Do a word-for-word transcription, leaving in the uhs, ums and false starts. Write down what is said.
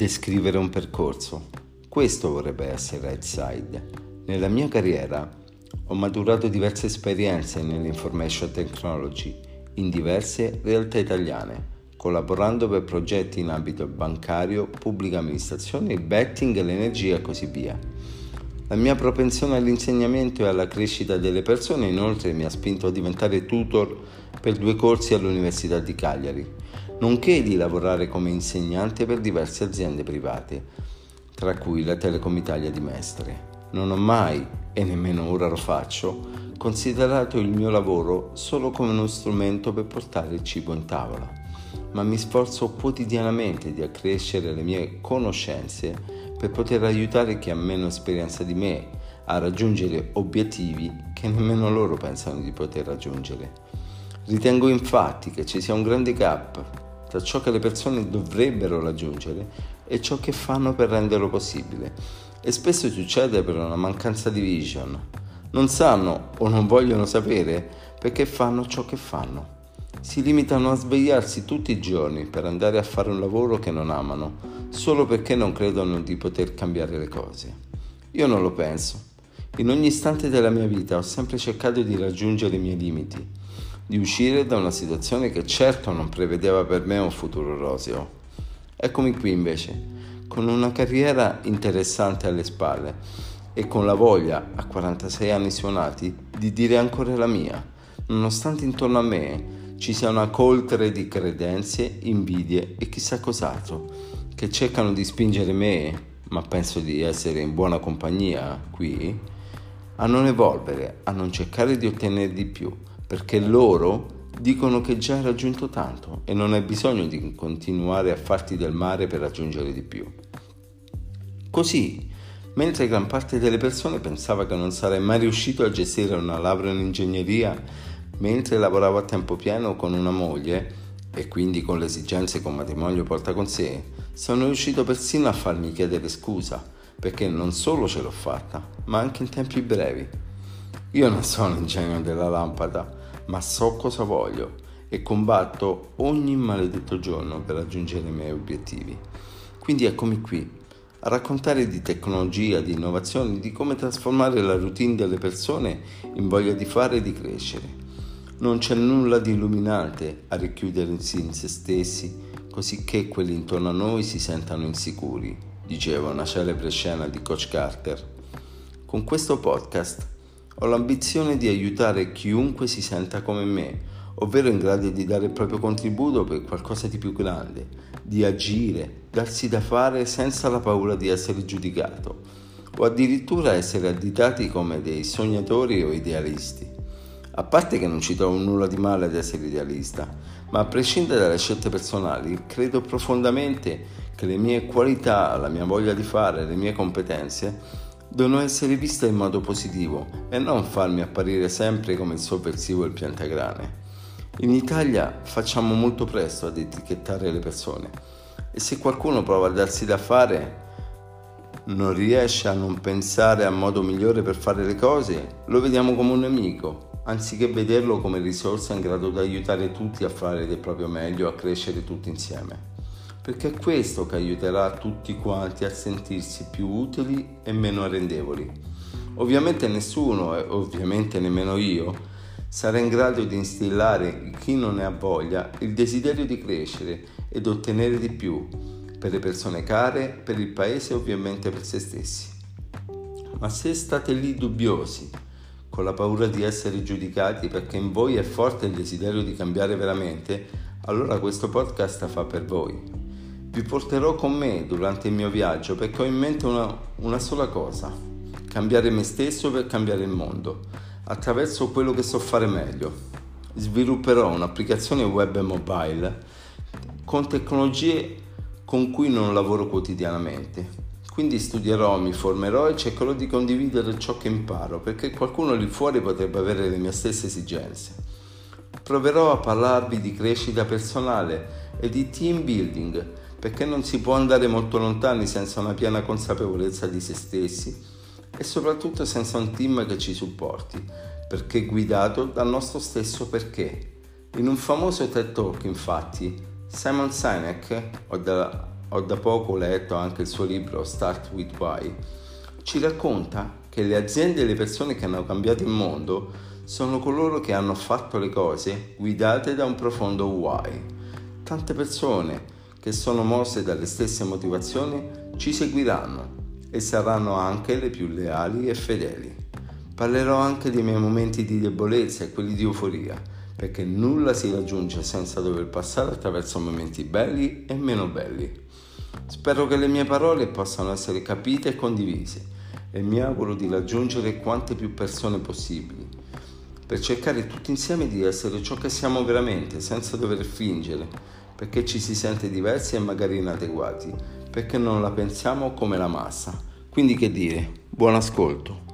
descrivere un percorso. Questo vorrebbe essere Headside. Nella mia carriera ho maturato diverse esperienze nell'information technology in diverse realtà italiane, collaborando per progetti in ambito bancario, pubblica amministrazione, betting, l'energia e così via. La mia propensione all'insegnamento e alla crescita delle persone inoltre mi ha spinto a diventare tutor per due corsi all'Università di Cagliari, nonché di lavorare come insegnante per diverse aziende private, tra cui la Telecom Italia di Mestre. Non ho mai, e nemmeno ora lo faccio, considerato il mio lavoro solo come uno strumento per portare il cibo in tavola, ma mi sforzo quotidianamente di accrescere le mie conoscenze per poter aiutare chi ha meno esperienza di me a raggiungere obiettivi che nemmeno loro pensano di poter raggiungere. Ritengo infatti che ci sia un grande gap tra ciò che le persone dovrebbero raggiungere e ciò che fanno per renderlo possibile, e spesso succede per una mancanza di vision. Non sanno o non vogliono sapere perché fanno ciò che fanno. Si limitano a svegliarsi tutti i giorni per andare a fare un lavoro che non amano, solo perché non credono di poter cambiare le cose. Io non lo penso. In ogni istante della mia vita ho sempre cercato di raggiungere i miei limiti, di uscire da una situazione che certo non prevedeva per me un futuro roseo. Eccomi qui invece, con una carriera interessante alle spalle e con la voglia, a quarantasei anni suonati, di dire ancora la mia, nonostante intorno a me ci sia una coltre di credenze, invidie e chissà cos'altro che cercano di spingere me, ma penso di essere in buona compagnia qui, a non evolvere, a non cercare di ottenere di più, perché loro dicono che già hai raggiunto tanto e non hai bisogno di continuare a farti del mare per raggiungere di più. Così, mentre gran parte delle persone pensava che non sarei mai riuscito a gestire una laurea in ingegneria, mentre lavoravo a tempo pieno con una moglie e quindi con le esigenze che un matrimonio porta con sé, sono riuscito persino a farmi chiedere scusa, perché non solo ce l'ho fatta, ma anche in tempi brevi. Io non sono il genio della lampada, ma so cosa voglio e combatto ogni maledetto giorno per raggiungere i miei obiettivi. Quindi eccomi qui, a raccontare di tecnologia, di innovazioni, di come trasformare la routine delle persone in voglia di fare e di crescere. Non c'è nulla di illuminante a richiudersi in se stessi, così che quelli intorno a noi si sentano insicuri, diceva una celebre scena di Coach Carter. Con questo podcast ho l'ambizione di aiutare chiunque si senta come me, ovvero in grado di dare il proprio contributo per qualcosa di più grande, di agire, darsi da fare senza la paura di essere giudicato, o addirittura essere additati come dei sognatori o idealisti. A parte che non ci trovo nulla di male ad essere idealista, ma a prescindere dalle scelte personali, credo profondamente che le mie qualità, la mia voglia di fare, le mie competenze devono essere viste in modo positivo e non farmi apparire sempre come il sovversivo e il piantagrane. In Italia facciamo molto presto ad etichettare le persone e se qualcuno prova a darsi da fare, non riesce a non pensare a modo migliore per fare le cose, lo vediamo come un nemico, anziché vederlo come risorsa in grado di aiutare tutti a fare del proprio meglio, a crescere tutti insieme. Perché è questo che aiuterà tutti quanti a sentirsi più utili e meno arrendevoli. Ovviamente nessuno, e ovviamente nemmeno io, sarà in grado di instillare in chi non ne ha voglia il desiderio di crescere ed ottenere di più, per le persone care, per il paese e ovviamente per se stessi. Ma se state lì dubbiosi, con la paura di essere giudicati perché in voi è forte il desiderio di cambiare veramente, allora questo podcast fa per voi. Vi porterò con me durante il mio viaggio perché ho in mente una, una sola cosa: cambiare me stesso per cambiare il mondo, attraverso quello che so fare meglio. Svilupperò un'applicazione web e mobile con tecnologie con cui non lavoro quotidianamente. Quindi studierò, mi formerò e cercherò di condividere ciò che imparo, perché qualcuno lì fuori potrebbe avere le mie stesse esigenze. Proverò a parlarvi di crescita personale e di team building, perché non si può andare molto lontani senza una piena consapevolezza di se stessi e soprattutto senza un team che ci supporti, perché guidato dal nostro stesso perché. In un famoso TED Talk, infatti, Simon Sinek, o della Ho da poco letto anche il suo libro Start with Why. Ci racconta che le aziende e le persone che hanno cambiato il mondo sono coloro che hanno fatto le cose guidate da un profondo why. Tante persone che sono mosse dalle stesse motivazioni ci seguiranno e saranno anche le più leali e fedeli. Parlerò anche dei miei momenti di debolezza e quelli di euforia, perché nulla si raggiunge senza dover passare attraverso momenti belli e meno belli. Spero che le mie parole possano essere capite e condivise e mi auguro di raggiungere quante più persone possibili, per cercare tutti insieme di essere ciò che siamo veramente, senza dover fingere, perché ci si sente diversi e magari inadeguati, perché non la pensiamo come la massa. Quindi che dire, buon ascolto!